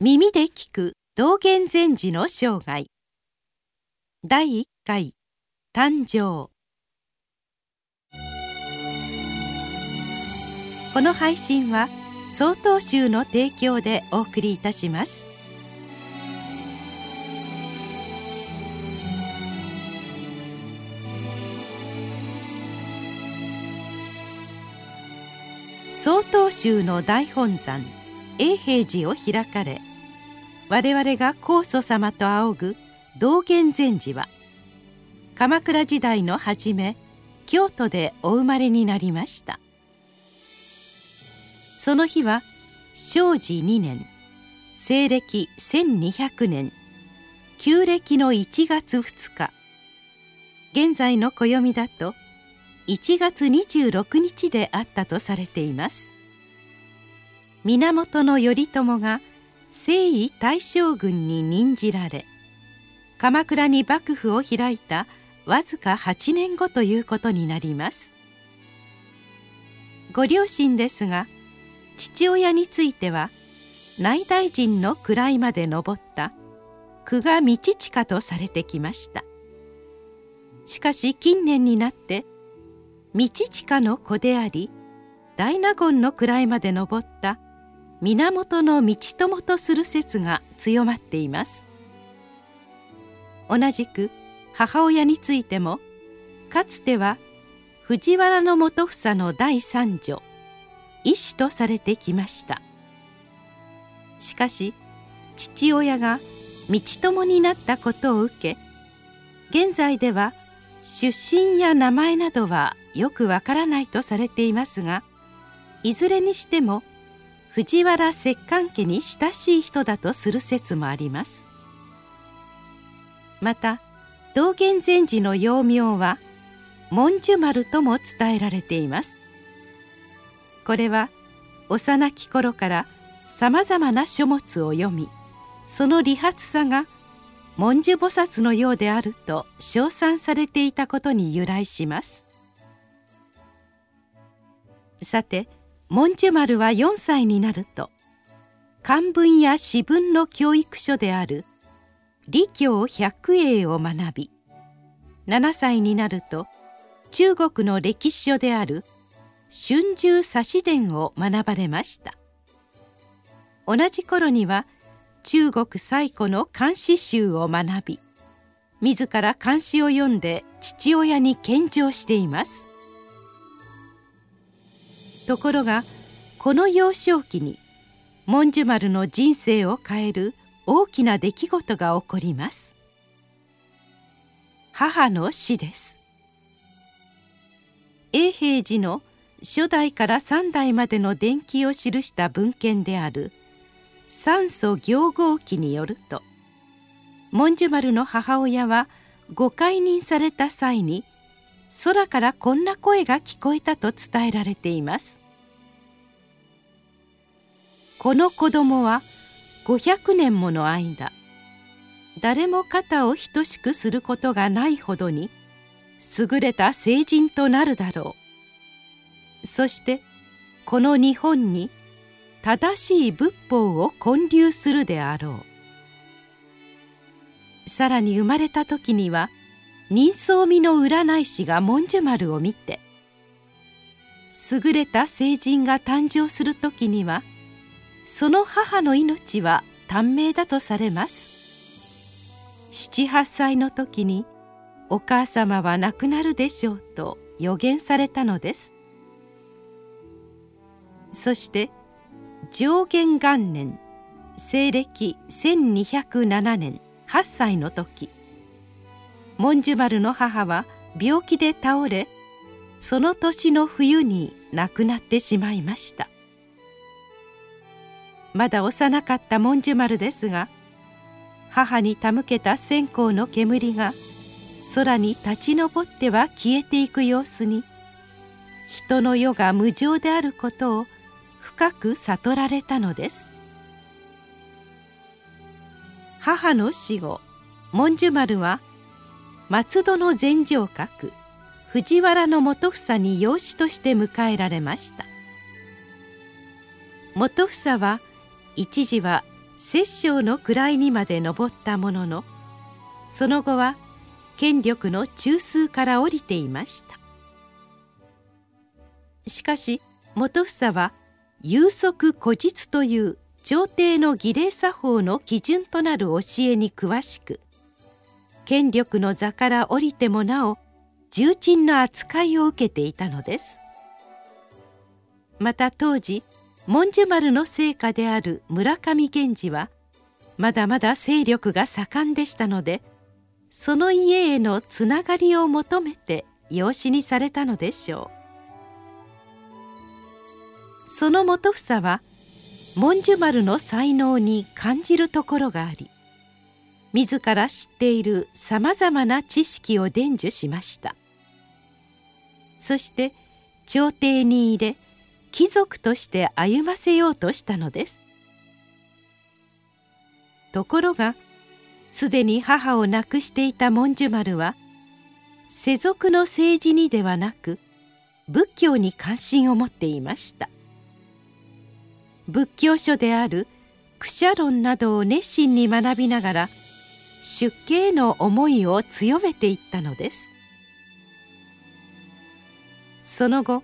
耳で聞く道元禅師の生涯第1回誕生。この配信は曹洞宗の提供でお送りいたします。曹洞宗の大本山永平寺を開かれ、我々が皇祖様と仰ぐ道元禅師は鎌倉時代の初め、京都でお生まれになりました。その日は正治2年、西暦1200年旧暦の1月2日、現在の暦だと1月26日であったとされています。源頼朝が征夷大将軍に任じられ、鎌倉に幕府を開いたわずか8年後ということになります。ご両親ですが、父親については内大臣の位まで上った久我道親とされてきました。しかし近年になって道親の子であり大納言の位まで上った源道友とする説が強まっています。同じく母親についても、かつては藤原基房の第三女医師とされてきました。しかし父親が道友になったことを受け、現在では出身や名前などはよくわからないとされていますが、いずれにしても藤原摂関家に親しい人だとする説もあります。また道元禅師の幼名は文殊丸とも伝えられています。これは幼き頃からさまざまな書物を読み、その利発さが文殊菩薩のようであると称賛されていたことに由来します。さて文殊丸は4歳になると、漢文や詩文の教育書である李教百英を学び、7歳になると中国の歴史書である春秋左氏伝を学ばれました。同じ頃には中国最古の漢詩集を学び、自ら漢詩を読んで父親に献上しています。ところがこの幼少期に文殊丸の人生を変える大きな出来事が起こります。母の死です。永平寺の初代から3代までの伝記を記した文献である三祖行合記によると、文殊丸の母親はご懐妊された際に空からこんな声が聞こえたと伝えられています。この子供は500年もの間、誰も肩を等しくすることがないほどに優れた聖人となるだろう。そしてこの日本に正しい仏法を建立するであろう。さらに生まれた時には人相見の占い師が文殊丸を見て、優れた聖人が誕生する時にはその母の命は短命だとされます。7、8歳の時にお母様は亡くなるでしょうと予言されたのです。そして上元元年、西暦1207年8歳の時、文殊丸の母は病気で倒れ、その年の冬に亡くなってしまいました。まだ幼かった文殊丸ですが、母に手向けた線香の煙が空に立ち上っては消えていく様子に、人の世が無常であることを深く悟られたのです。母の死後、文殊丸は松戸の禅城閣藤原基房に養子として迎えられました。基房は一時は摂政の位にまで上ったものの、その後は権力の中枢から降りていました。しかし元房は有則古実という朝廷の儀礼作法の基準となる教えに詳しく、権力の座から降りてもなお重鎮の扱いを受けていたのです。また当時文殊丸の生家である村上源氏はまだまだ勢力が盛んでしたので、その家へのつながりを求めて養子にされたのでしょう。その元房は文殊丸の才能に感じるところがあり、自ら知っているさまざまな知識を伝授しました。そして朝廷に入れ、貴族として歩ませようとしたのです。ところがすでに母を亡くしていた文殊丸は、世俗の政治にではなく仏教に関心を持っていました。仏教書である苦舎論などを熱心に学びながら、出家への思いを強めていったのです。その後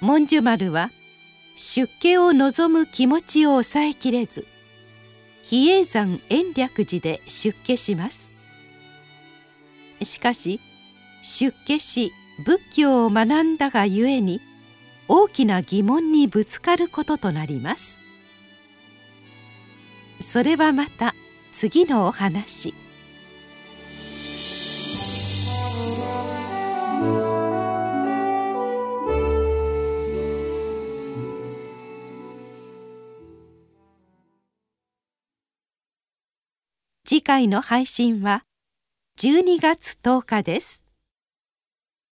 文殊丸は出家を望む気持ちを抑えきれず、比叡山延暦寺で出家します。しかし出家し仏教を学んだがゆえに、大きな疑問にぶつかることとなります。それはまた次のお話。次回の配信は12月10日です。